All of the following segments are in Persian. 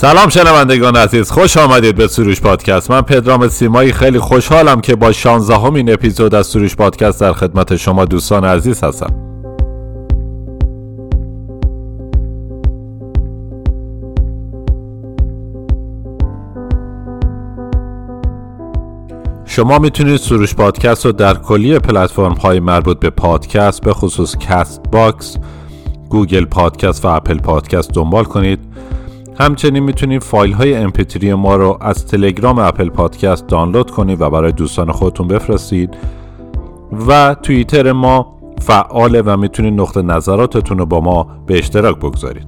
سلام شنوندگان عزیز، خوش آمدید به سروش پادکست. من پدرام سیمایی، خیلی خوشحالم که با 16مین اپیزود از سروش پادکست در خدمت شما دوستان عزیز هستم. شما میتونید سروش پادکست رو در کلیه پلتفرم های مربوط به پادکست به خصوص کست باکس، گوگل پادکست و اپل پادکست دنبال کنید. همچنین میتونید فایل های MP3 ما رو از تلگرام اپل پادکست دانلود کنید و برای دوستان خودتون بفرستید و توییتر ما فعاله و میتونید نقطه نظراتتون رو با ما به اشتراک بگذارید.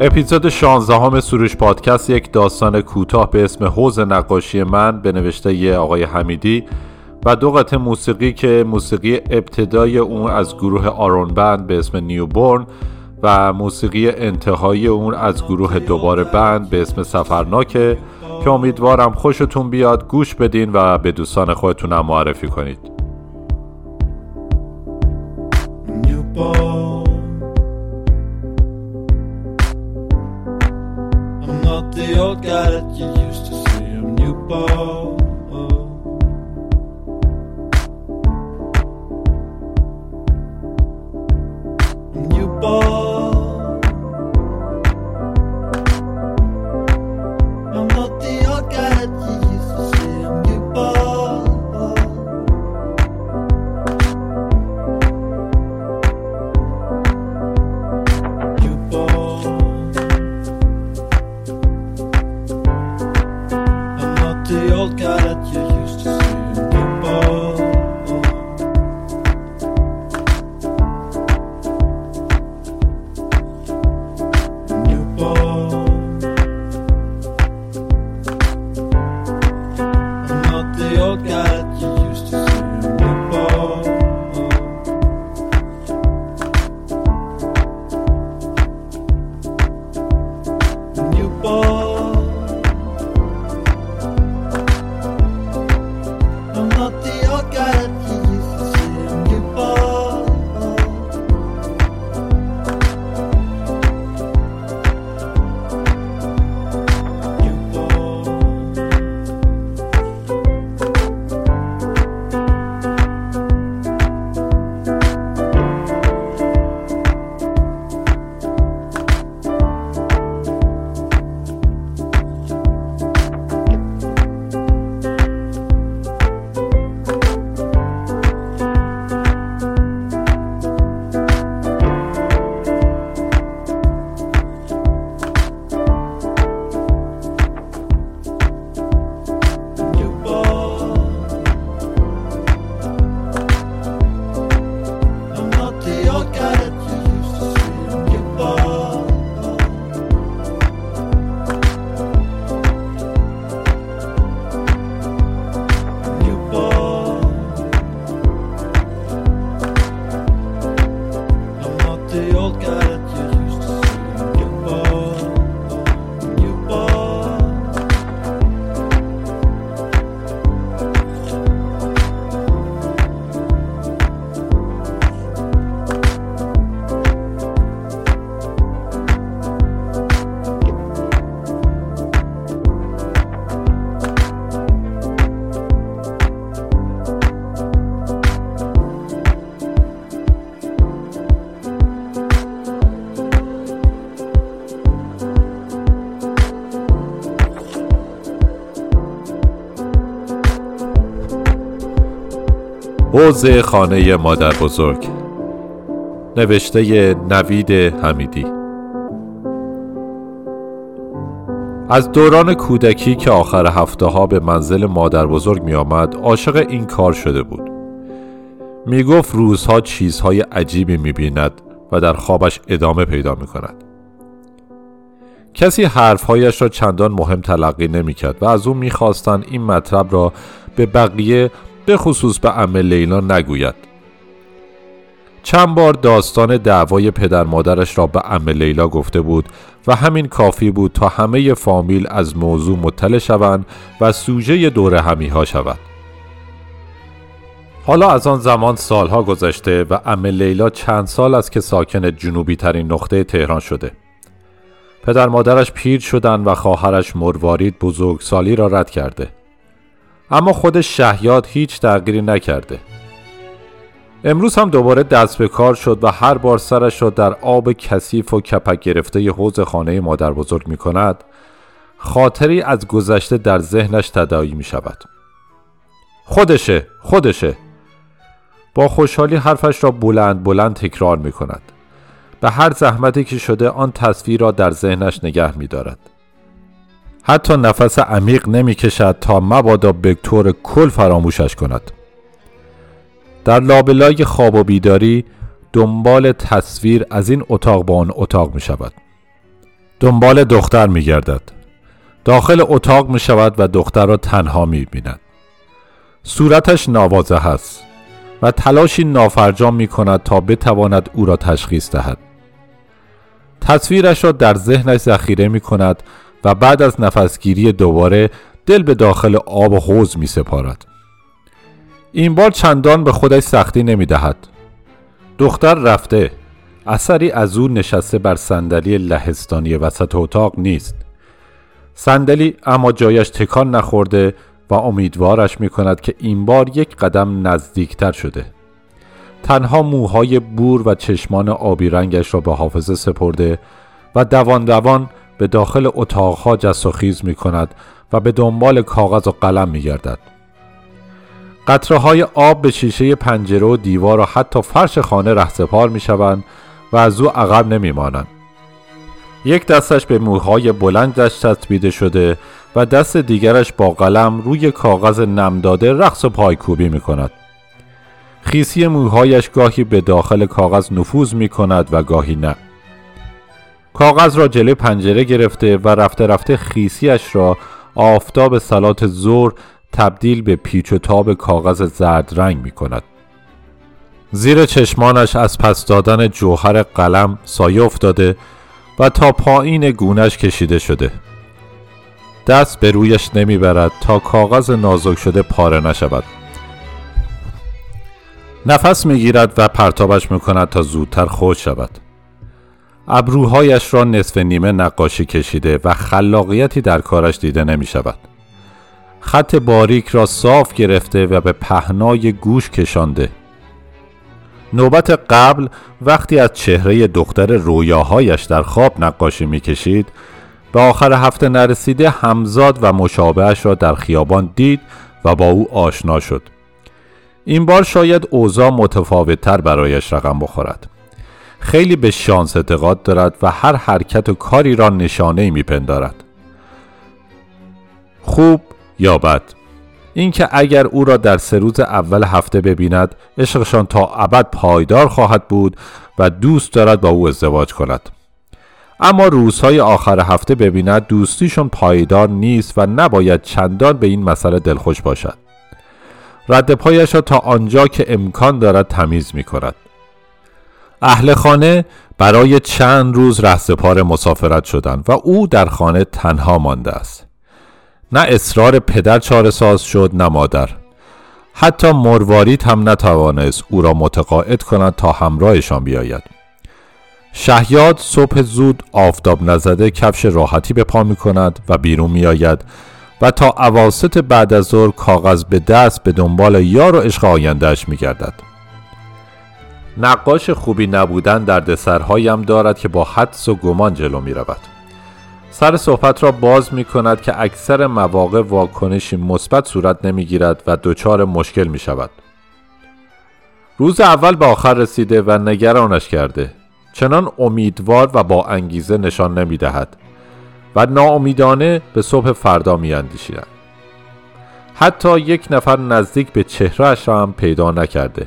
اپیزود 16 سروش پادکست یک داستان کوتاه به اسم حوض نقاشی من به نوشته ی آقای حمیدی و دو قطعه موسیقی که موسیقی ابتدای اون از گروه آرون بند به اسم نیوبورن و موسیقی انتهایی اون از گروه دوباره بند به اسم سفرناکه که امیدوارم خوشتون بیاد، گوش بدین و به دوستان خودتون هم معرفی کنید. The old guy that you used to see, I'm newborn. I'm newborn. I'm not the old guy that you used to see, I'm newborn. Newborn. The old guy that you used to see in the bar. New bar. I'm not the old guy that you used to see in the bar. New bar. حوض خانه مادر بزرگ، نوشته نوید حمیدی. از دوران کودکی که آخر هفته ها به منزل مادر بزرگ می آمد عاشق این کار شده بود. می گفت روزها چیزهای عجیبی می بیند و در خوابش ادامه پیدا می کند. کسی حرفهایش را چندان مهم تلقی نمی کرد و از او می خواستند این مطلب را به بقیه به خصوص به عمه لیلا نگوید. چند بار داستان دعوای پدر مادرش را به عمه لیلا گفته بود و همین کافی بود تا همه فامیل از موضوع مطلع شوند و سوژه دور همیها شود. حالا از آن زمان سالها گذشته و عمه لیلا چند سال است که ساکن جنوبی ترین نقطه تهران شده. پدر مادرش پیر شدن و خواهرش مروارید بزرگسالی را رد کرده. اما خود شهیاد هیچ تغییری نکرده. امروز هم دوباره دست به کار شد و هر بار سرش را در آب کثیف و کپک گرفته ی حوض خانه مادر بزرگ می کند، خاطری از گذشته در ذهنش تداعی می شود. خودشه. با خوشحالی حرفش را بلند بلند تکرار می کند. به هر زحمتی که شده آن تصویر را در ذهنش نگه می دارد. حتی نفس عمیق نمی کشد تا مبادا به طور کل فراموشش کند. در لابلای خواب و بیداری دنبال تصویر از این اتاق به آن اتاق می شود. دنبال دختر می گردد. داخل اتاق می شود و دختر را تنها می بیند. صورتش ناواضح است و تلاشی نافرجام می کند تا بتواند او را تشخیص دهد. تصویرش را در ذهنش ذخیره می کند و بعد از نفسگیری دوباره دل به داخل آب حوض می سپارد. این بار چندان به خودش سختی نمی دهد. دختر رفته، اثری از او نشسته بر صندلی لهستانی وسط اتاق نیست. صندلی اما جایش تکان نخورده و امیدوارش می کند که این بار یک قدم نزدیکتر شده. تنها موهای بور و چشمان آبی رنگش را به حافظه سپرده و دوان دوان به داخل اتاقها جست و خیز می کند و به دنبال کاغذ و قلم می گردد. قطره‌های آب به شیشه پنجره و دیوار و حتی فرش خانه رهسپار می شوند و از او عقب نمی مانند. یک دستش به موهای بلندش تثبیت شده و دست دیگرش با قلم روی کاغذ نم داده رقص و پایکوبی می کند. خیسی موهایش گاهی به داخل کاغذ نفوذ می کند و گاهی نه. کاغذ را جلوی پنجره گرفته و رفته رفته خیسیش را آفتاب صلات ظهر تبدیل به پیچ و تاب کاغذ زرد رنگ می کند. زیر چشمانش از پس دادن جوهر قلم سایه افتاده و تا پایین گونهش کشیده شده. دست به رویش نمی برد تا کاغذ نازک شده پاره نشود. نفس می گیرد و پرتابش می کند تا زودتر خشک شود. ابروهایش را نصف نیمه نقاشی کشیده و خلاقیتی در کارش دیده نمی شود. خط باریک را صاف گرفته و به پهنای گوش کشانده. نوبت قبل وقتی از چهره دختر رویاهایش در خواب نقاشی می کشید، به آخر هفته نرسیده همزاد و مشابهش را در خیابان دید و با او آشنا شد. این بار شاید اوضاع متفاوت‌تر برایش رقم بخورد. خیلی به شانس اعتقاد دارد و هر حرکت و کاری را نشانه‌ای می‌پندارد. خوب یا بد، اینکه اگر او را در 3 روز اول هفته ببیند، عشقشان تا ابد پایدار خواهد بود و دوست دارد با او ازدواج کند. اما روزهای آخر هفته ببیند دوستیشون پایدار نیست و نباید چندان به این مسئله دلخوش باشد. رد پایش را تا آنجا که امکان دارد تمیز می کند. اهل خانه برای چند روز رهسپار مسافرت شدند و او در خانه تنها مانده است. نه اصرار پدر چاره ساز شد، نه مادر. حتی مروارید هم نتوانست او را متقاعد کند تا همراهشان بیاید. شهیاد صبح زود آفتاب نزده کفش راحتی به پا می کند و بیرون می آید و تا اواسط بعد از ظهر کاغذ به دست به دنبال یار و عشق آیندهش می گردد. نقاش خوبی نبودن دردسرهایی هم دارد که با حدس و گمان جلو می رود. سر صحبت را باز می کند که اکثر مواقع واکنشی مثبت صورت نمی گیرد و دچار مشکل می شود. روز اول به آخر رسیده و نگرانش کرده. چنان امیدوار و با انگیزه نشان نمی دهد و ناامیدانه به صبح فردا می اندیشد. حتی یک نفر نزدیک به چهرهش را هم پیدا نکرده.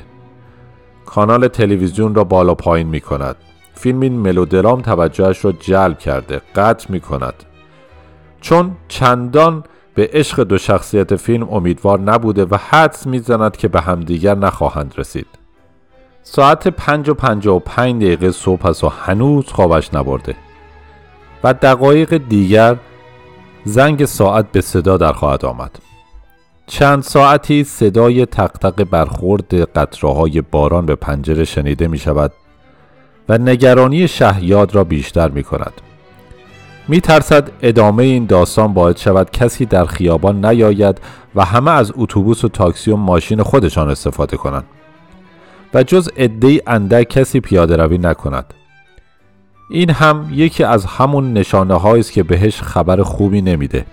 کانال تلویزیون را بالا پایین می کند. فیلمی ملودرام توجهش را جلب کرده، قطع می کند. چون چندان به عشق 2 شخصیت فیلم امیدوار نبوده و حدس می زند که به همدیگر نخواهند رسید. ساعت 5:55 صبح است و هنوز خوابش نبرده و دقایق دیگر زنگ ساعت به صدا در خواهد آمد. چند ساعتی صدای تق‌تق برخورد قطره‌های باران به پنجره شنیده می شود و نگرانی شهیاد را بیشتر می کند. می ترسد ادامه این داستان باعث شود کسی در خیابان نیاید و همه از اتوبوس و تاکسی و ماشین خودشان استفاده کنند و جز عده‌ای اندک کسی پیاده روی نکند. این هم یکی از همون نشانه هایی است که بهش خبر خوبی نمیده.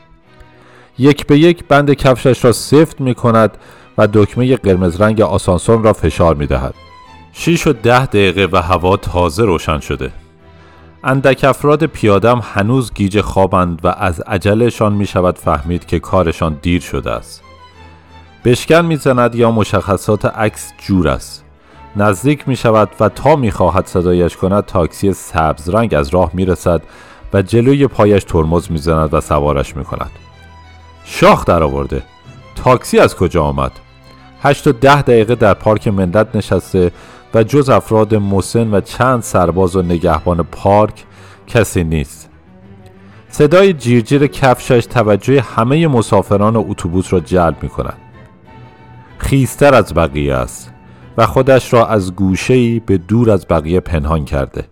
یک به یک بند کفشش را سفت می کند و دکمه قرمز رنگ آسانسور را فشار می دهد. 6 و 10 دقیقه و هوا تازه روشن شده. اندک افراد پیاده هم هنوز گیج خوابند و از عجلشان می شود فهمید که کارشان دیر شده است. بشکن می زند یا مشخصات عکس جور است. نزدیک می شود و تا می خواهد صدایش کند تاکسی سبز رنگ از راه می رسد و جلوی پایش ترمز می زند و سوارش می کند. شاخ در آورده. تاکسی از کجا آمد؟ 8 و 10 دقیقه در پارک ملت نشسته و جز افراد مسن و چند سرباز و نگهبان پارک کسی نیست. صدای جیرجیر کفشش توجه همه مسافران اتوبوس را جلب می کند. خیستر از بقیه است و خودش را از گوشه‌ای به دور از بقیه پنهان کرده.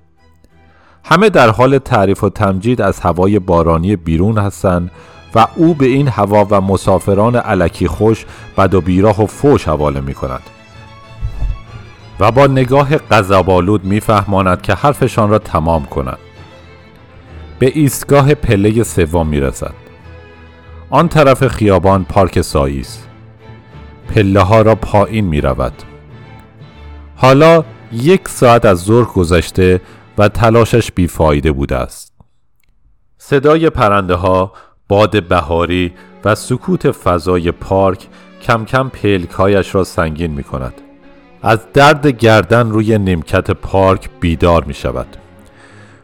همه در حال تعریف و تمجید از هوای بارانی بیرون هستند و او به این هوا و مسافران الکی خوش بد و بیراه و فوش حواله می کند و با نگاه غضب‌آلود می فهماند که حرفشان را تمام کنند. به ایستگاه پله سوم می رسد. آن طرف خیابان پارک سایی است. پله ها را پایین می رود. حالا 1 ساعت از ظهر گذشته و تلاشش بیفایده بوده است. صدای پرنده ها، باد بهاری و سکوت فضای پارک کم کم پلکایش را سنگین می کند. از درد گردن روی نیمکت پارک بیدار می شود.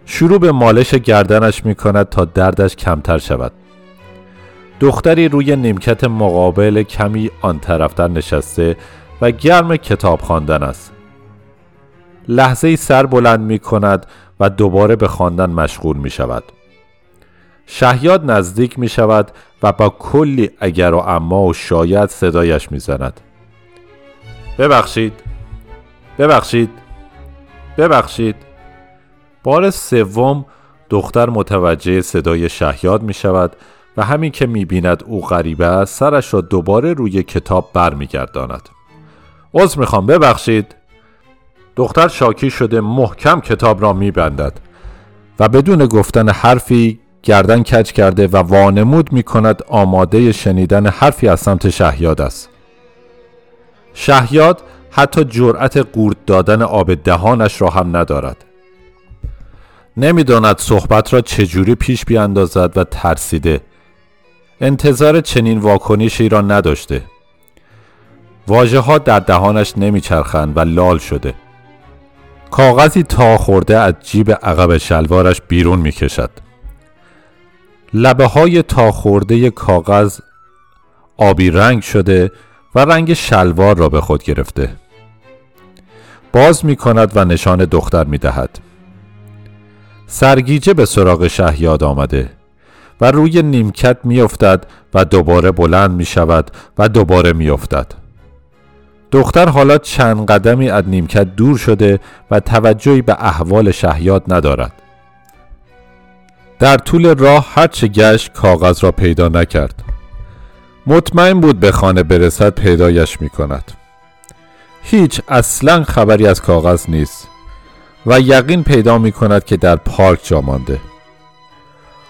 شروع به مالش گردنش می کند تا دردش کمتر شود. دختری روی نیمکت مقابل کمی آن طرفتر نشسته و گرم کتاب خواندن است. لحظه‌ای سر بلند می کند و دوباره به خواندن مشغول می شود. شهیاد نزدیک می شود و با کلی اگر و اما و شاید صدایش می زند. ببخشید، ببخشید، ببخشید. بار سوم دختر متوجه صدای شهیاد می شود و همین که می بیند او غریبه است سرش را دوباره روی کتاب بر می گرداند. عذر می خوام، ببخشید. دختر شاکی شده محکم کتاب را می بندد و بدون گفتن حرفی گردن کج کرده و وانمود می کند آماده شنیدن حرفی از سمت شهیاد است. شهیاد حتی جرأت قورت دادن آب دهانش را هم ندارد. نمیداند صحبت را چجوری پیش بیاندازد و ترسیده. انتظار چنین واکنشی را نداشته. واژه ها در دهانش نمیچرخند و لال شده. کاغذی تا خورده از جیب عقب شلوارش بیرون میکشد. لبه های تا خورده کاغذ آبی رنگ شده و رنگ شلوار را به خود گرفته. باز می کند و نشان دختر می دهد. سرگیجه به سراغ شهیاد آمده و روی نیمکت می افتد و دوباره بلند می شود و دوباره می افتد. دختر حالا چند قدمی از نیمکت دور شده و توجهی به احوال شهیاد ندارد. در طول راه هرچه گشت کاغذ را پیدا نکرد. مطمئن بود به خانه برسد پیدایش می کند. هیچ اصلا خبری از کاغذ نیست و یقین پیدا می کند که در پارک جا مانده.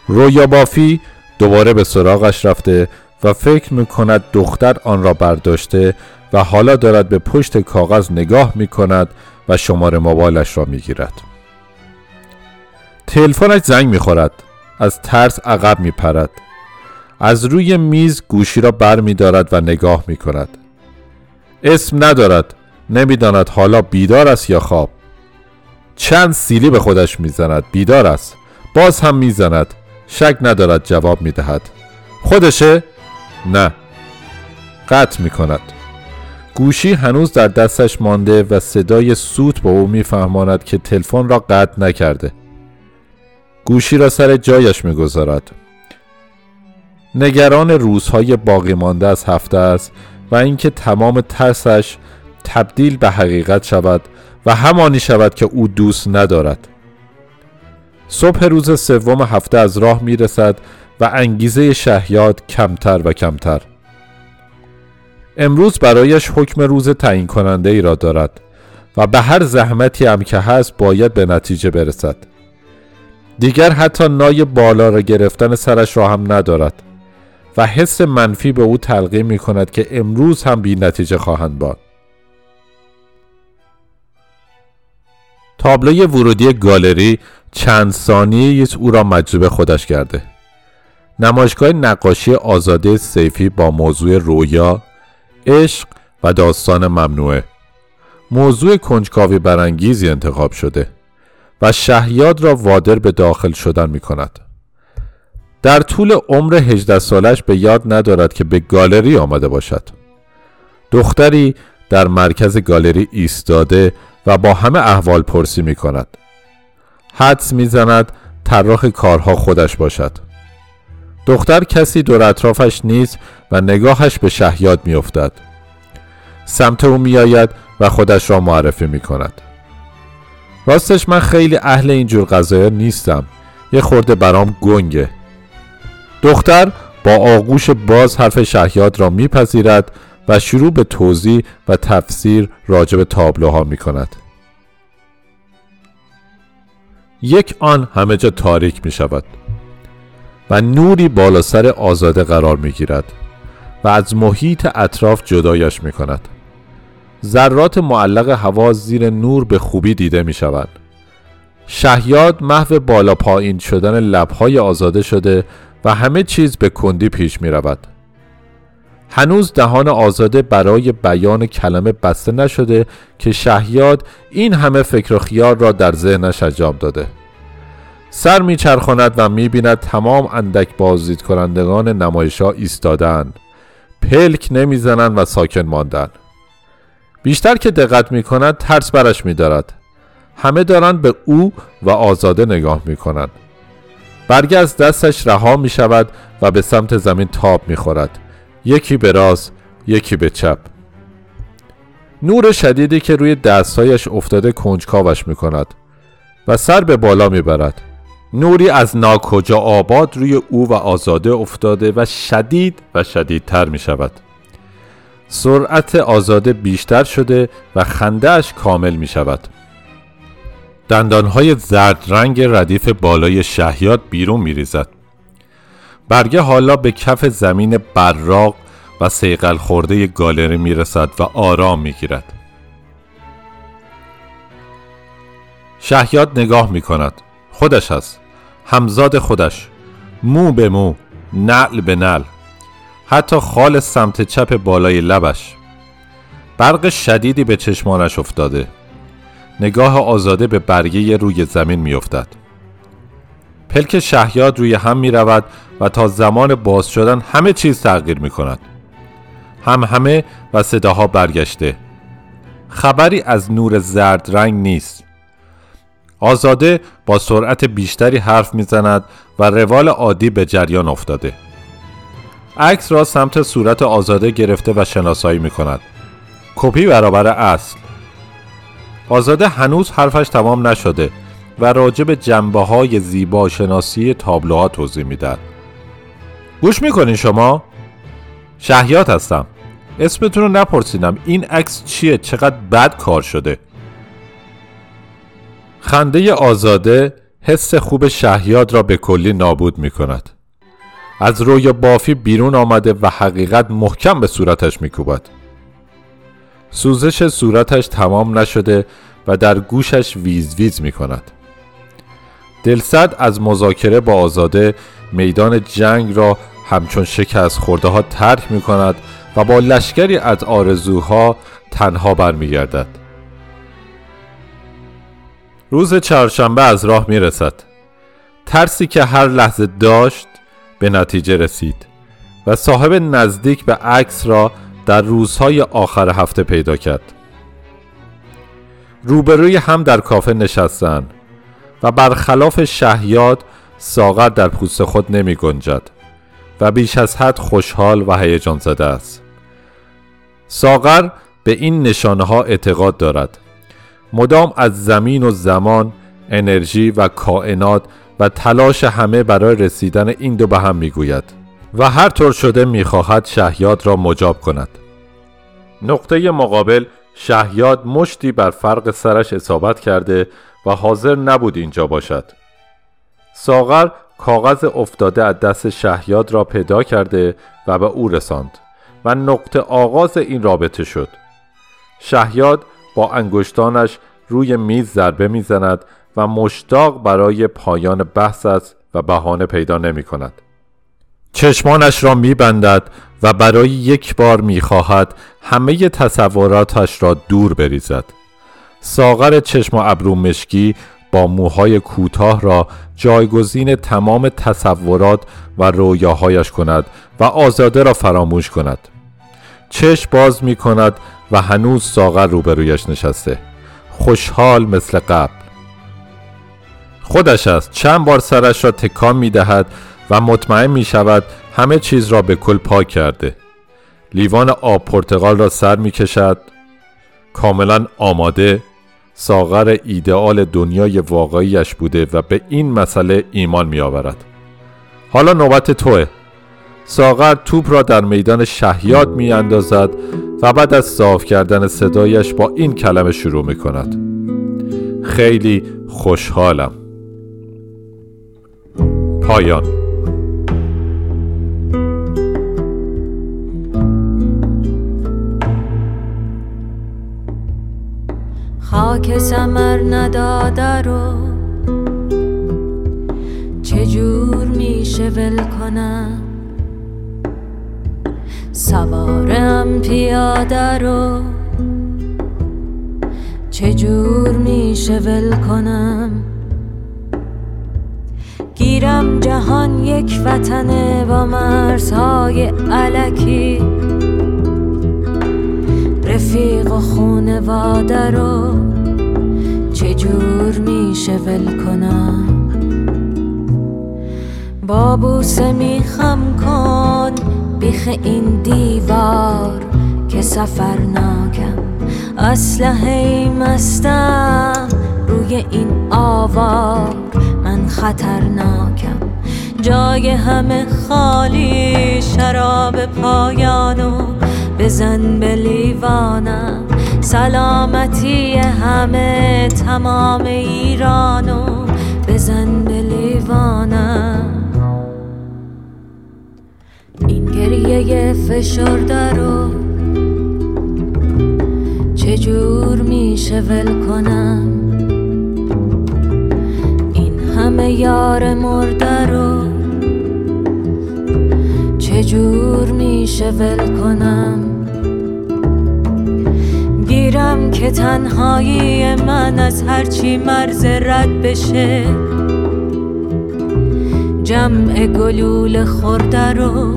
رویا بافی دوباره به سراغش رفته و فکر می کند دختر آن را برداشته و حالا دارد به پشت کاغذ نگاه می کند و شماره موبایلش را می گیرد. تلفنش زنگ می‌خورد. از ترس عقب می‌پرد. از روی میز گوشی را برمی‌دارد و نگاه می‌کند. اسم ندارد. نمی‌داند حالا بیدار است یا خواب. چند سیلی به خودش می‌زند. بیدار است. باز هم می‌زند. شک ندارد جواب می‌دهد. خودشه؟ نه. قطع می‌کند. گوشی هنوز در دستش مانده و صدای سوت به او می‌فهماند که تلفن را قطع نکرده. گوشی را سر جایش می‌گذارد. نگران روزهای باقی مانده از هفته است و اینکه تمام ترسش تبدیل به حقیقت شود و همانی شود که او دوست ندارد. صبح روز سوم هفته از راه میرسد و انگیزه شهیاد کمتر و کمتر. امروز برایش حکم روز تعیین کننده ای را دارد و به هر زحمتی هم که هست باید به نتیجه برسد. دیگر حتی نای بالا را گرفتن سرش را هم ندارد و حس منفی به او تلقین می کند که امروز هم بی نتیجه خواهند بود. تابلوی ورودی گالری چند ثانیه‌ای او را مجذوب خودش کرده. نمایشگاه نقاشی آزاده سیفی با موضوع رویا، عشق و داستان ممنوعه. موضوع کنجکاوی برانگیزی انتخاب شده و شهیاد را وادار به داخل شدن می کند. در طول عمر 18 سالش به یاد ندارد که به گالری آمده باشد. دختری در مرکز گالری ایستاده و با همه احوال پرسی می کند. حدس می زند طراح کارها خودش باشد. دختر کسی دور اطرافش نیست و نگاهش به شهیاد می افتد. سمت او می آید و خودش را معرفی می کند. راستش من خیلی اهل اینجور غذایا نیستم. یه خورده برام گنگه. دختر با آغوش باز حرف شهیاد را میپذیرد و شروع به توضیح و تفسیر راجع به تابلوها می کند. یک آن همه جا تاریک می شود و نوری بالا سر آزاده قرار می گیرد و از محیط اطراف جدایش می کند. ذرات معلق هوا زیر نور به خوبی دیده می شود. شهیاد محو بالا پایین شدن لبهای آزاده شده و همه چیز به کندی پیش می رود. هنوز دهان آزاده برای بیان کلمه بسته نشده که شهیاد این همه فکر و خیال را در ذهنش انجام داده. سر می چرخاند و می بیند تمام اندک بازدید کنندگان نمایشگاه ایستادند. پلک نمی زنند و ساکن ماندند. بیشتر که دقت می کند ترس برش می دارد. همه دارند به او و آزاده نگاه می کنند. برگه از دستش رها می شود و به سمت زمین تاب می خورد. یکی به راست، یکی به چپ. نور شدیدی که روی دستهایش افتاده کنجکاوش می کند و سر به بالا می برد. نوری از ناکجا آباد روی او و آزاده افتاده و شدیدتر می شود. سرعت آزاده بیشتر شده و خنده‌اش کامل می شود. دندانهای زرد رنگ ردیف بالای شهیاد بیرون می ریزد. برگه حالا به کف زمین براق و صیقل خورده گالری می رسد و آرام می گیرد. شهیاد نگاه می کند. خودش هست. همزاد خودش. مو به مو. نعل به نعل. حتی خال سمت چپ بالای لبش. برق شدیدی به چشمانش افتاده. نگاه آزاده به برگه روی زمین می افتد. پلک شهیاد روی هم می رود و تا زمان باز شدن همه چیز تغییر می کند. همه و صداها برگشته. خبری از نور زرد رنگ نیست. آزاده با سرعت بیشتری حرف می زند و روال عادی به جریان افتاده. عکس را سمت صورت آزاده گرفته و شناسایی می کند. کپی برابر اصل. آزاده هنوز حرفش تمام نشده و راجع به جنبه‌های زیبا شناسی تابلوها توضیح میدن. گوش میکنین شما؟ شهیاد هستم. اسمتون رو نپرسیدم. این عکس چیه؟ چقدر بد کار شده. خنده آزاده حس خوب شهیاد را به کلی نابود میکند. از روی بافی بیرون آمده و حقیقت محکم به صورتش میکوبد. سوزش صورتش تمام نشده و در گوشش ویز ویز می کند. دلسرد از مذاکره با آزاده میدان جنگ را همچون شکست خورده ها ترک می کند و با لشکری از آرزوها تنها برمی گردد. روز چهارشنبه از راه می رسد. ترسی که هر لحظه داشت به نتیجه رسید و صاحب نزدیک به عکس را در روزهای آخر هفته پیدا کرد. روبروی هم در کافه نشستند و برخلاف شهیاد ساغر در پوست خود نمی گنجد و بیش از حد خوشحال و هیجان زده است. ساغر به این نشانه‌ها اعتقاد دارد. مدام از زمین و زمان، انرژی و کائنات و تلاش همه برای رسیدن این دو به هم میگوید و هر طور شده میخواهد شهیاد را مجاب کند. نقطه مقابل، شهیاد مشتی بر فرق سرش اصابت کرده و حاضر نبود اینجا باشد. ساغر کاغذ افتاده از دست شهیاد را پیدا کرده و به او رساند و نقطه آغاز این رابطه شد. شهیاد با انگشتانش روی میز ضربه میزند و مشتاق برای پایان بحث است و بهانه پیدا نمی کند. چشمانش را می بندد و برای یک بار می خواهد همه تصوراتش را دور بریزد. ساغر چشم و ابرو مشکی با موهای کوتاه را جایگزین تمام تصورات و رویاهایش کند و آزاده را فراموش کند. چشم باز می کند و هنوز ساغر روبرویش نشسته، خوشحال مثل قبل. خودش است. چند بار سرش را تکان می دهد و مطمئن می شود همه چیز را به کل پاک کرده. لیوان آب پرتقال را سر می کشد، کاملا آماده. ساغر ایدئال دنیای واقعیش بوده و به این مسئله ایمان می آورد. حالا نوبت توه. ساغر توپ را در میدان شهیاد می اندازد و بعد از صاف کردن صدایش با این کلمه شروع می کند: خیلی خوشحالم. پایان. خاک ثمر نداده رو چجور میشه ول کنم؟ سوارم پیاده رو چجور میشه ول کنم؟ گیرم جهان یک وطنه با مرزهای الکی، رفیق و خونواده رو چجور میشه ول کنم؟ با بوسه میخم کن بیخ این دیوار که سفرناکم، اسلحه مستم روی این آوار، من خطرناکم. جای همه خالی، شراب پایانو بزن به لیوانم، سلامتی همه تمام ایرانو بزن به لیوانم. این گریه فشرده رو چجور میشه ول کنم؟ این همه یار مرده رو چجور میشه ول کنم؟ گیرم که تنهایی من از هرچی مرز رد بشه، جمع گلول خورده رو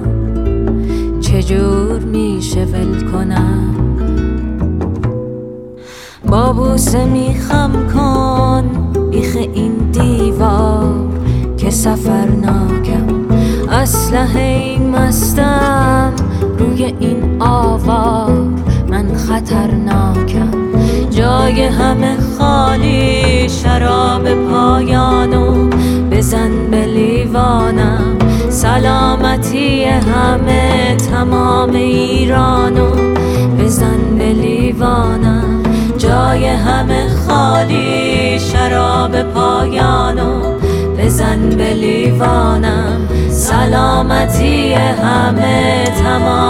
چجور میشه ول کنم؟ با بوسه میخم کن بیخ این دیوار که سفرناکم، اسلحه مستم روی این آوار، من خطرناکم. جای همه خالی، شراب پایانو بزن به لیوانم، سلامتی همه تمام ایرانو بزن به لیوانم. جای همه خالی، شراب پایانو بزن به لیوانم، سلامتی همه تمام